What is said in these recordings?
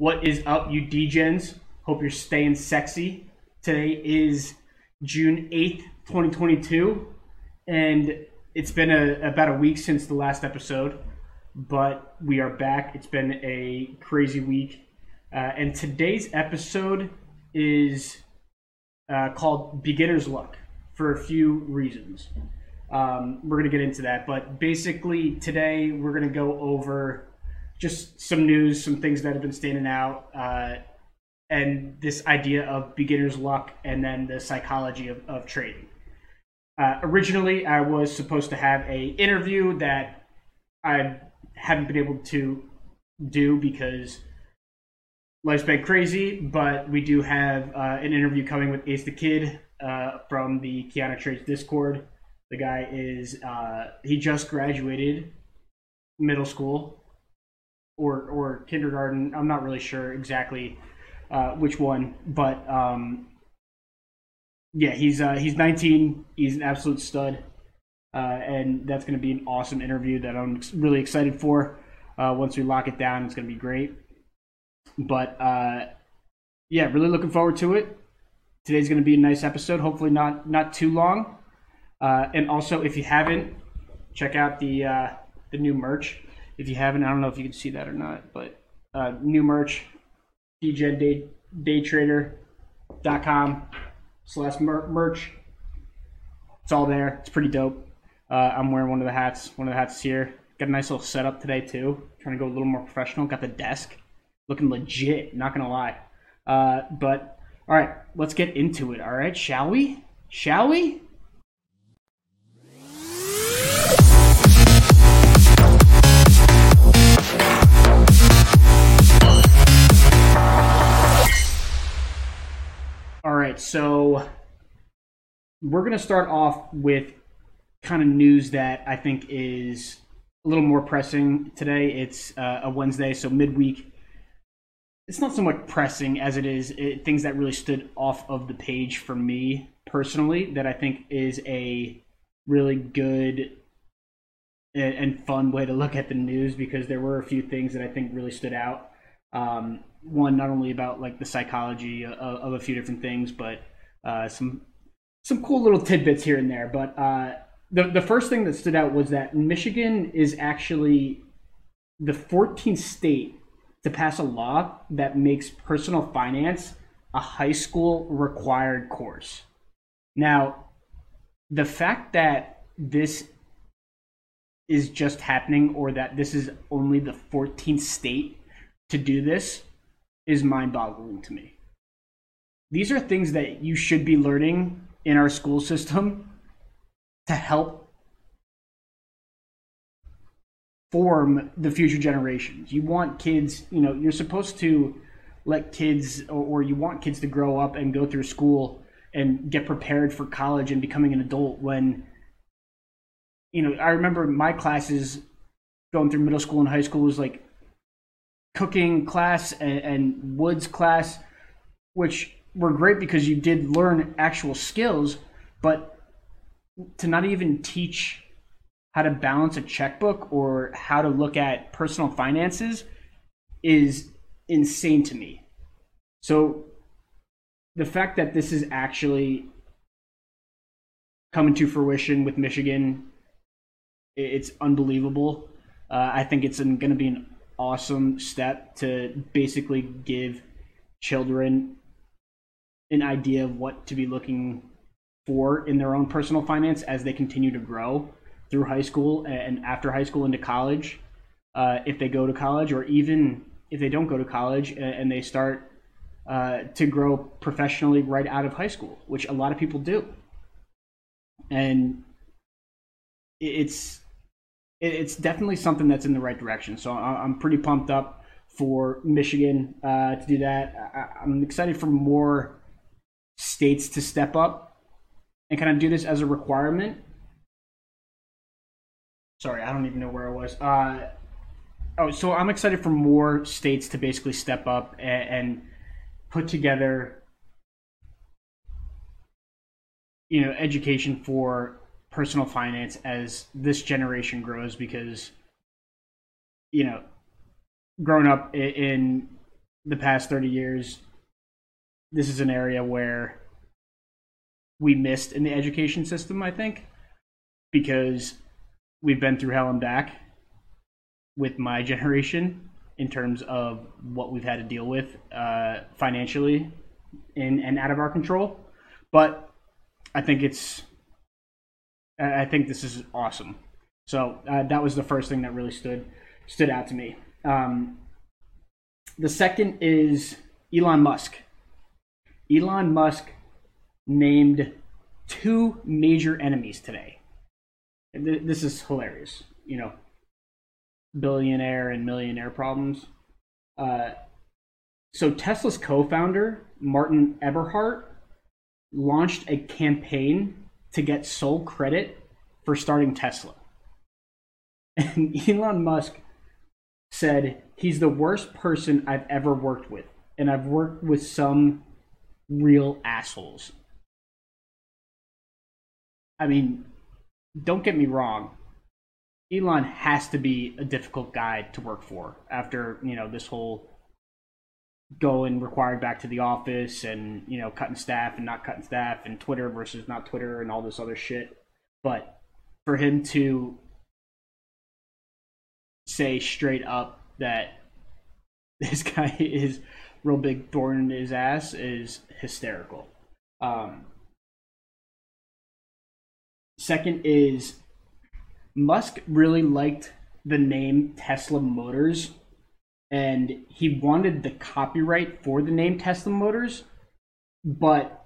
What is up, you degens? Hope you're staying sexy. Today is June 8th, 2022, and it's been about a week since the last episode, but we are back. It's been a crazy week, and today's episode is called Beginner's Luck for a few reasons. We're going to get into that, but basically today we're going to go over just some news, some things that have been standing out, and this idea of beginner's luck and then the psychology of trading. Originally, I was supposed to have an interview that I haven't been able to do because life's been crazy, but we do have an interview coming with Ace the Kid from the Keanu Trades Discord. The guy is, he just graduated middle school. Or kindergarten. I'm not really sure exactly which one, but yeah, he's 19. He's an absolute stud, and that's going to be an awesome interview that I'm really excited for. Once we lock it down, it's going to be great. But yeah, really looking forward to it. Today's going to be a nice episode. Hopefully not too long. And also, if you haven't, check out the new merch. If you haven't, I don't know if you can see that or not, but new merch, DJDayTrader.com/merch. It's all there. It's pretty dope. I'm wearing one of the hats. One of the hats here. Got a nice little setup today too. Trying to go a little more professional. Got the desk. Looking legit. Not gonna lie. But all right, let's get into it. All right, shall we? Shall we? All right, so we're going to start off with kind of news that I think is a little more pressing today. It's a Wednesday, so midweek. It's not so much pressing as it is things that really stood off of the page for me personally that I think is a really good and fun way to look at the news, because there were a few things that I think really stood out. One, not only about like the psychology of a few different things, but some cool little tidbits here and there. But the first thing that stood out was that Michigan is actually the 14th state to pass a law that makes personal finance a high school required course. Now, the fact that this is just happening, or that this is only the 14th state to do this, is mind-boggling to me. These are things that you should be learning in our school system to help form the future generations. You want kids, you know, you're supposed to let kids, or you want kids to grow up and go through school and get prepared for college and becoming an adult when, you know, I remember my classes going through middle school and high school was like cooking class and woods class, which were great because you did learn actual skills, but to not even teach how to balance a checkbook or how to look at personal finances is insane to me. So the fact that this is actually coming to fruition with Michigan, it's unbelievable. I think it's going to be an awesome step to basically give children an idea of what to be looking for in their own personal finance as they continue to grow through high school and after high school into college, if they go to college, or even if they don't go to college and they start to grow professionally right out of high school, which a lot of people do. And it's definitely something that's in the right direction. So I'm pretty pumped up for Michigan to do that. I'm excited for more states to step up and kind of do this as a requirement. Sorry, I don't even know where I was. So I'm excited for more states to basically step up and put together, you know, education for personal finance as this generation grows, because, you know, growing up in the past 30 years, this is an area where we missed in the education system, I think, because we've been through hell and back with my generation in terms of what we've had to deal with financially in and out of our control. But I think this is awesome. So that was the first thing that really stood out to me. The second is Elon Musk. Elon Musk named two major enemies today. This is hilarious. You know, billionaire and millionaire problems. So Tesla's co-founder, Martin Eberhard, launched a campaign to get sole credit for starting Tesla. And Elon Musk said, he's the worst person I've ever worked with. And I've worked with some real assholes. I mean, don't get me wrong. Elon has to be a difficult guy to work for after, you know, this whole going required back to the office and, you know, cutting staff and not cutting staff and Twitter versus not Twitter and all this other shit. But for him to say straight up that this guy is real big thorn in his ass is hysterical. Second is Musk really liked the name Tesla Motors, and he wanted the copyright for the name Tesla Motors, but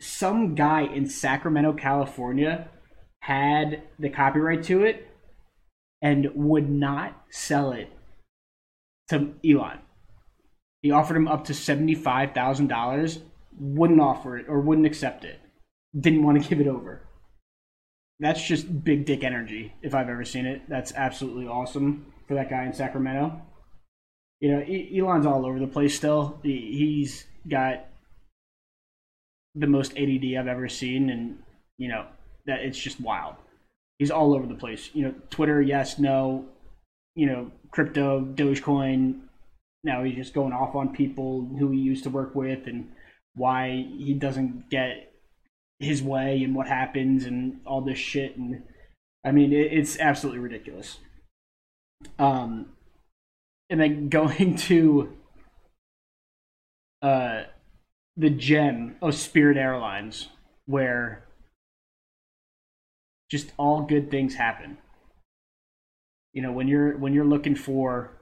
some guy in Sacramento, California had the copyright to it and would not sell it to Elon. He offered him up to $75,000, wouldn't offer it or wouldn't accept it, didn't want to give it over. That's just big dick energy if I've ever seen it. That's absolutely awesome for that guy in Sacramento. You know, Elon's all over the place still. He's got the most ADD I've ever seen, and, you know, that it's just wild. He's all over the place. You know, Twitter, yes, no. You know, crypto, Dogecoin. Now he's just going off on people who he used to work with and why he doesn't get his way and what happens and all this shit. And I mean, it's absolutely ridiculous. And then going to the gem of Spirit Airlines, where just all good things happen. You know, when you're looking for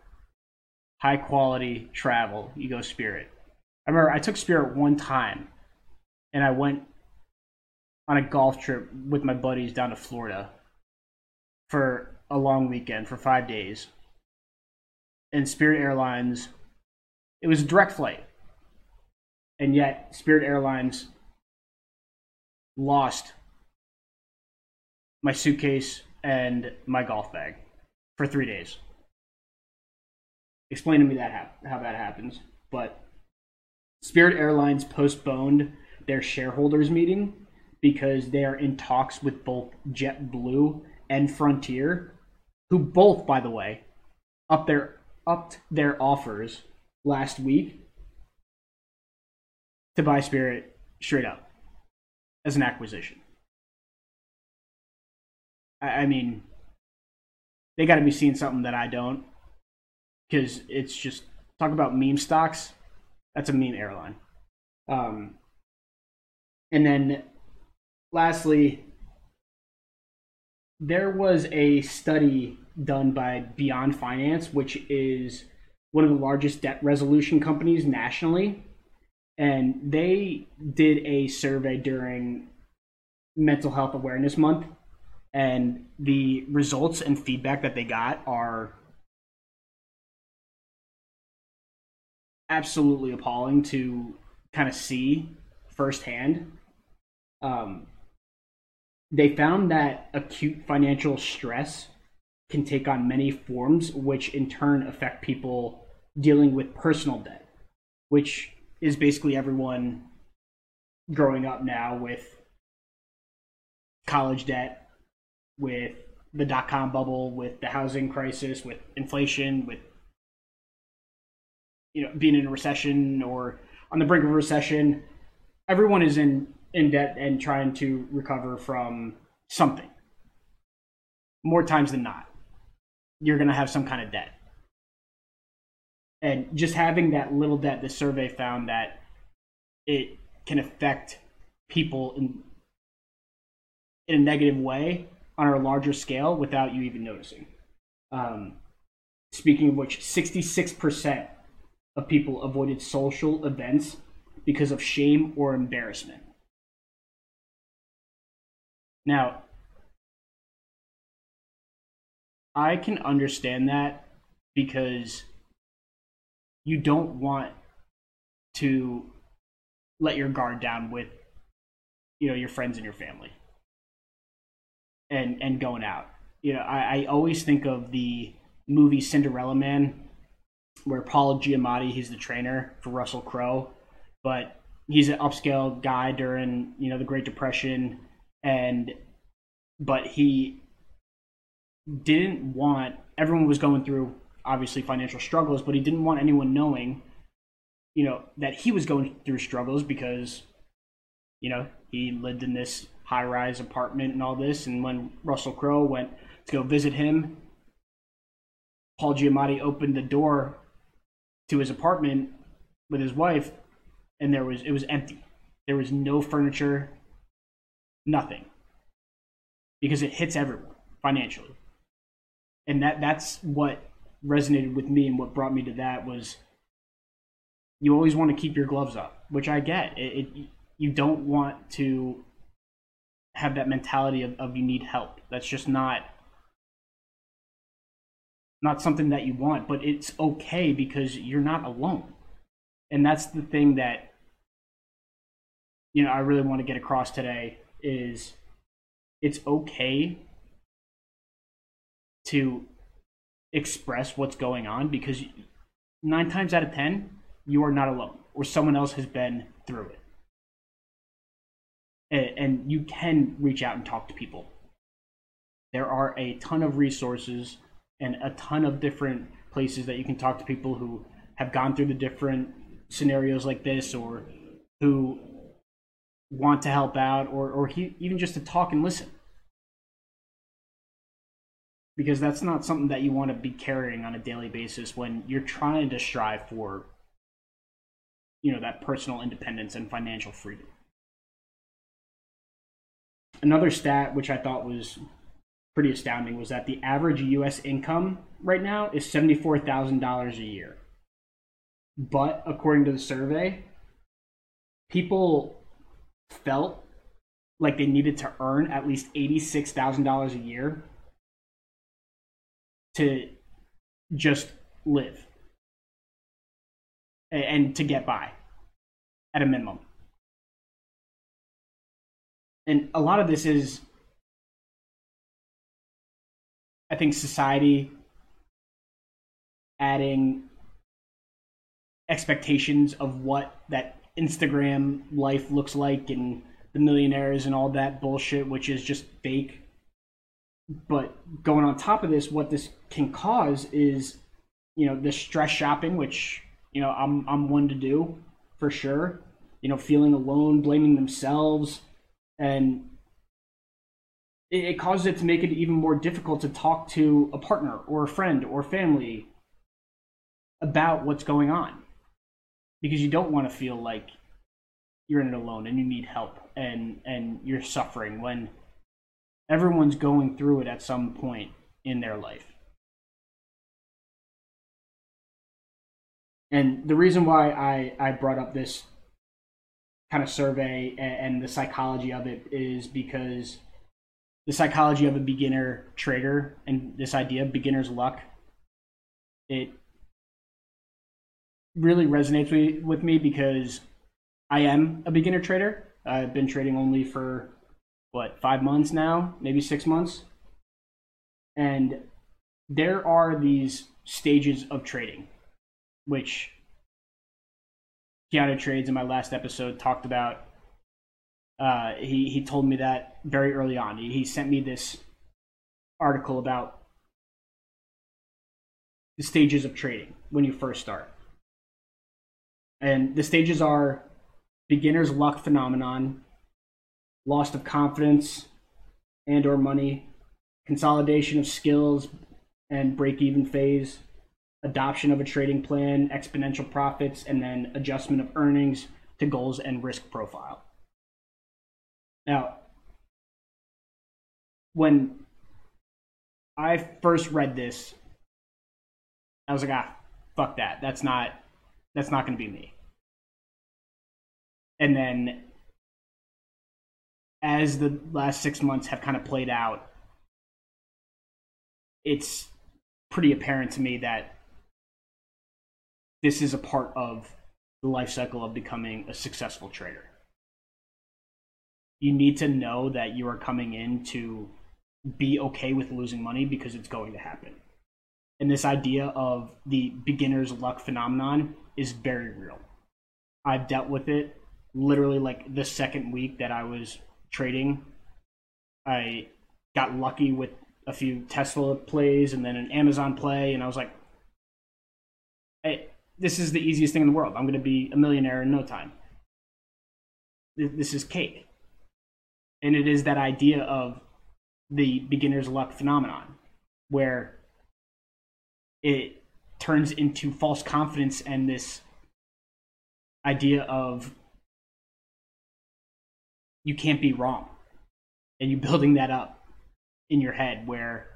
high quality travel, you go Spirit. I remember I took Spirit one time, and I went on a golf trip with my buddies down to Florida for a long weekend for 5 days. And Spirit Airlines, it was a direct flight, and yet Spirit Airlines lost my suitcase and my golf bag for 3 days. Explain to me how that happens. But Spirit Airlines postponed their shareholders meeting because they are in talks with both JetBlue and Frontier, who both, by the way, upped their offers last week to buy Spirit straight up as an acquisition. I mean, they got to be seeing something that I don't, because it's just, talk about meme stocks, that's a meme airline. And then lastly, there was a study done by Beyond Finance, which is one of the largest debt resolution companies nationally. And they did a survey during Mental Health Awareness Month. And the results and feedback that they got are absolutely appalling to kind of see firsthand. They found that acute financial stress can take on many forms, which in turn affect people dealing with personal debt, which is basically everyone growing up now with college debt, with the dot-com bubble, with the housing crisis, with inflation, with being in a recession or on the brink of a recession, everyone is in debt and trying to recover from something. More times than not, you're going to have some kind of debt. And just having that little debt, the survey found that it can affect people in a negative way on a larger scale without you even noticing. Speaking of which, 66% of people avoided social events because of shame or embarrassment. Now, I can understand that, because you don't want to let your guard down with, your friends and your family and going out. I always think of the movie Cinderella Man, where Paul Giamatti, he's the trainer for Russell Crowe, but he's an upscale guy during, the Great Depression, but he didn't want, everyone was going through obviously financial struggles, but he didn't want anyone knowing, that he was going through struggles, because, he lived in this high-rise apartment and all this. And when Russell Crowe went to go visit him, Paul Giamatti opened the door to his apartment with his wife, and it was empty. There was no furniture, nothing, because it hits everyone financially. And that's what resonated with me, and what brought me to that was, you always want to keep your gloves up, which I get. You don't want to have that mentality of you need help. That's just not something that you want, but it's okay, because you're not alone. And that's the thing that I really want to get across today, is it's okay to express what's going on, because 9 times out of 10 you are not alone, or someone else has been through it, and you can reach out and talk to people. There are a ton of resources and a ton of different places that you can talk to people who have gone through the different scenarios like this, or who want to help out, or even just to talk and listen. Because that's not something that you want to be carrying on a daily basis when you're trying to strive for, that personal independence and financial freedom. Another stat which I thought was pretty astounding was that the average U.S. income right now is $74,000 a year. But according to the survey, people felt like they needed to earn at least $86,000 a year to just live and to get by at a minimum. And a lot of this is, I think, society adding expectations of what that Instagram life looks like, and the millionaires and all that bullshit, which is just fake. But going on top of this, what this can cause is, the stress shopping, which, I'm one to do for sure, feeling alone, blaming themselves, and it causes it to make it even more difficult to talk to a partner or a friend or family about what's going on, because you don't want to feel like you're in it alone and you need help and you're suffering when everyone's going through it at some point in their life. And the reason why I brought up this kind of survey and the psychology of it is because the psychology of a beginner trader and this idea of beginner's luck, it really resonates with me, because I am a beginner trader. I've been trading only for 5 months now, maybe 6 months. And there are these stages of trading, which Keanu Trades in my last episode talked about. He told me that very early on. He sent me this article about the stages of trading when you first start. And the stages are Beginner's Luck Phenomenon, loss of confidence and or money, consolidation of skills and break-even phase, adoption of a trading plan, exponential profits, and then adjustment of earnings to goals and risk profile. Now, when I first read this, I was like, ah, fuck that. That's not going to be me. And then as the last 6 months have kind of played out, it's pretty apparent to me that this is a part of the life cycle of becoming a successful trader. You need to know that you are coming in to be okay with losing money because it's going to happen. And this idea of the beginner's luck phenomenon is very real. I've dealt with it literally like the second week that I was trading. I got lucky with a few Tesla plays and then an Amazon play, and I was like, hey, this is the easiest thing in the world. I'm going to be a millionaire in no time. This is cake. And it is that idea of the beginner's luck phenomenon where it turns into false confidence and this idea of you can't be wrong, and you building that up in your head where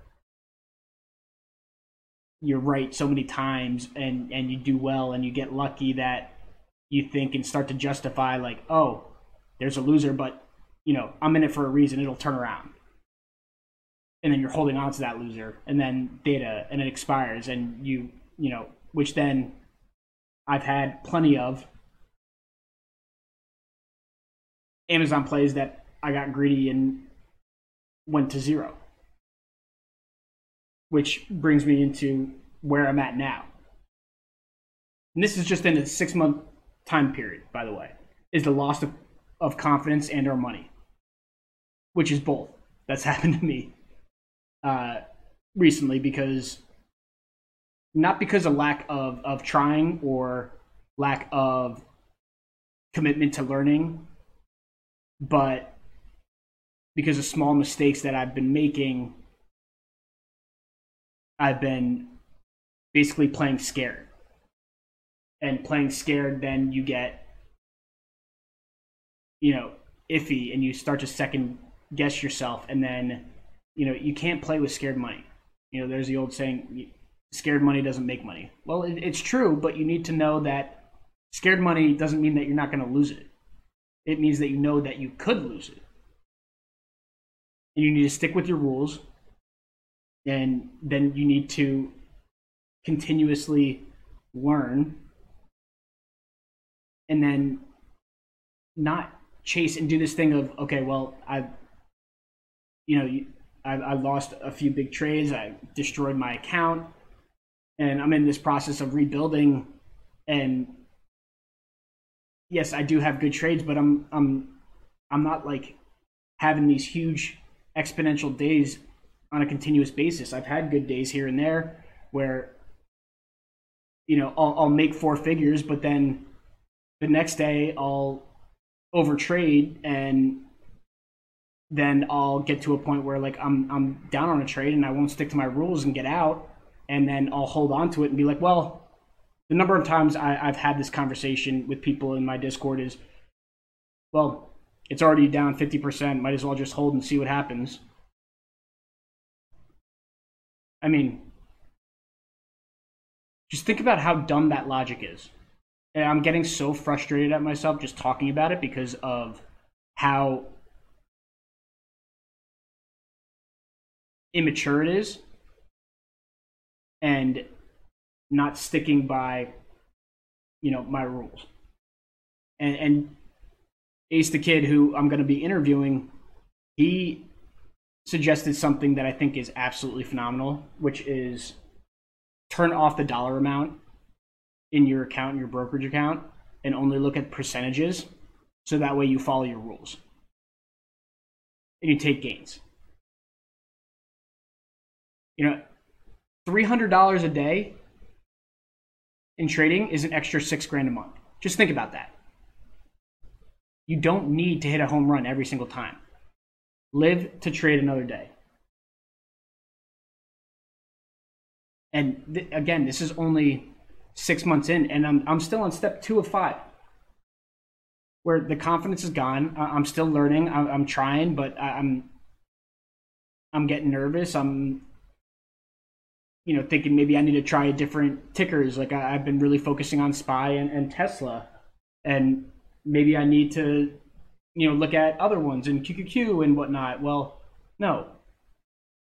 you're right so many times and you do well and you get lucky that you think and start to justify like, oh, there's a loser, but you know, I'm in it for a reason, it'll turn around. And then you're holding on to that loser, and then data, and it expires, and you know, which then I've had plenty of Amazon plays that I got greedy and went to zero. Which brings me into where I'm at now. And this is just in a 6 month time period, by the way, is the loss of confidence and or money, which is both. That's happened to me recently, because not because of lack of trying or lack of commitment to learning, but because of small mistakes that I've been making. I've been basically playing scared. And playing scared, then you get, you know, iffy, and you start to second guess yourself. And then, you know, you can't play with scared money. You know, there's the old saying, scared money doesn't make money. Well, it's true, but you need to know that scared money doesn't mean that you're not going to lose it. It means that you know that you could lose it. And you need to stick with your rules. And then you need to continuously learn and then not chase and do this thing of, okay, well, I lost a few big trades, I destroyed my account, and I'm in this process of rebuilding, and yes, I do have good trades, but I'm not like having these huge exponential days on a continuous basis. I've had good days here and there where, you know, I'll make four figures, but then the next day I'll overtrade, and then I'll get to a point where like I'm down on a trade and I won't stick to my rules and get out, and then I'll hold on to it and be like, well, the number of times I've had this conversation with people in my Discord is, well, it's already down 50%, might as well just hold and see what happens. I mean, just think about how dumb that logic is. And I'm getting so frustrated at myself just talking about it because of how immature it is and not sticking by, you know, my rules. And Ace the Kid, who I'm going to be interviewing, he suggested something that I think is absolutely phenomenal, which is turn off the dollar amount in your account, in your brokerage account, and only look at percentages, so that way you follow your rules and you take gains. You know, $300 a day in trading is an extra $6,000 a month. Just think about that. You don't need to hit a home run every single time. Live to trade another day. And again, this is only 6 months in, and I'm still on step 2 of 5, where the confidence is gone. I'm still learning. I'm trying, but I'm getting nervous. I'm, you know, thinking maybe I need to try different tickers. Like I've been really focusing on SPY and Tesla, and maybe I need to, you know, look at other ones and QQQ and whatnot. Well, no,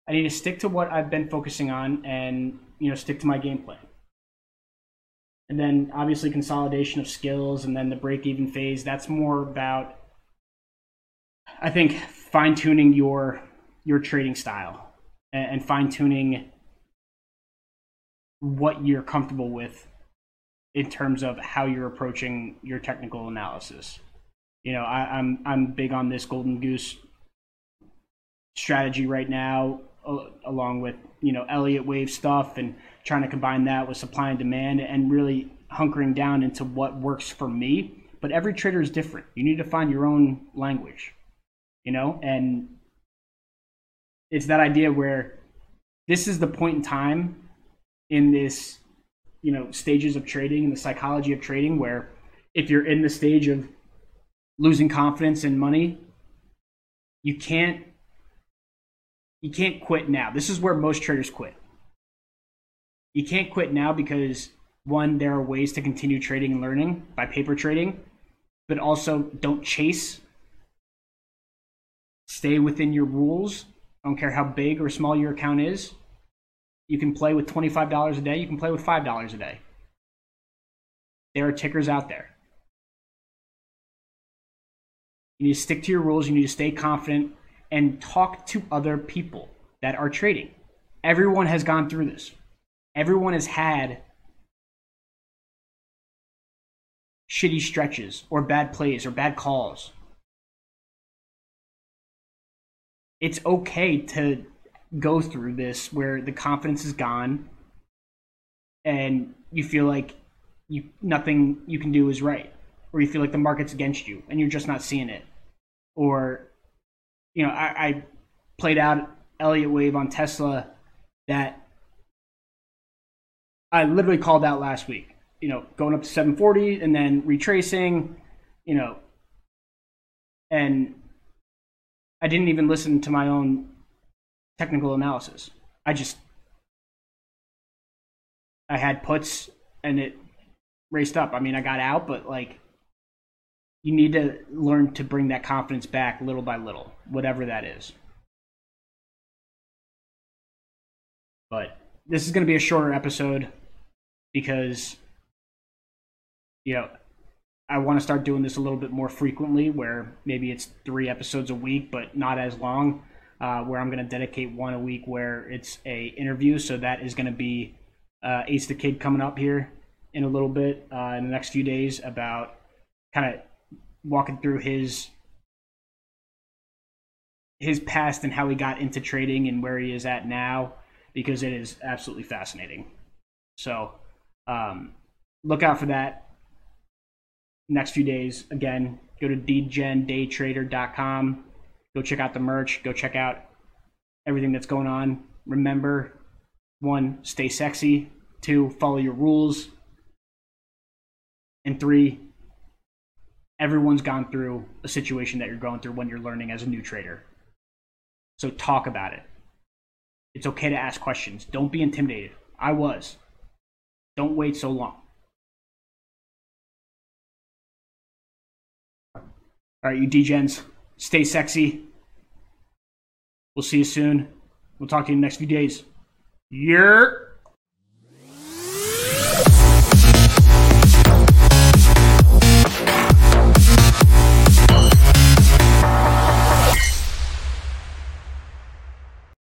I need to stick to what I've been focusing on and, you know, stick to my game plan. And then obviously consolidation of skills, and then the break-even phase, that's more about, I think, fine-tuning your trading style and fine-tuning what you're comfortable with in terms of how you're approaching your technical analysis. You know, I'm big on this Golden Goose strategy right now, along with, you know, Elliott Wave stuff, and trying to combine that with supply and demand, and really hunkering down into what works for me. But every trader is different. You need to find your own language, you know, and it's that idea where this is the point in time in this, you know, stages of trading and the psychology of trading, where if you're in the stage of losing confidence in money, you can't quit now. This is where most traders quit. You can't quit now because, one, there are ways to continue trading and learning by paper trading, but also don't chase. Stay within your rules. I don't care how big or small your account is. You can play with $25 a day. You can play with $5 a day. There are tickers out there. You need to stick to your rules. You need to stay confident. And talk to other people that are trading. Everyone has gone through this. Everyone has had shitty stretches or bad plays or bad calls. It's okay to go through this where the confidence is gone and you feel like nothing you can do is right, or you feel like the market's against you and you're just not seeing it. Or, you know, I played out Elliott Wave on Tesla that I literally called out last week. You know, going up to 740 and then retracing, you know, and I didn't even listen to my own technical analysis. I had puts and it raced up. I mean, I got out, but like, you need to learn to bring that confidence back little by little, whatever that is. But this is going to be a shorter episode because, you know, I want to start doing this a little bit more frequently, where maybe it's 3 episodes a week, but not as long, where I'm going to dedicate one a week where it's a interview. So that is going to be Ace the Kid coming up here in a little bit, in the next few days, about kind of walking through his past and how he got into trading and where he is at now, because it is absolutely fascinating. So look out for that next few days. Again, go to degendaytrader.com. Go check out the merch. Go check out everything that's going on. Remember, 1, stay sexy. 2, follow your rules. And 3, everyone's gone through a situation that you're going through when you're learning as a new trader. So talk about it. It's okay to ask questions. Don't be intimidated. I was. Don't wait so long. All right, you degens, stay sexy. We'll see you soon. We'll talk to you in the next few days. Yeah.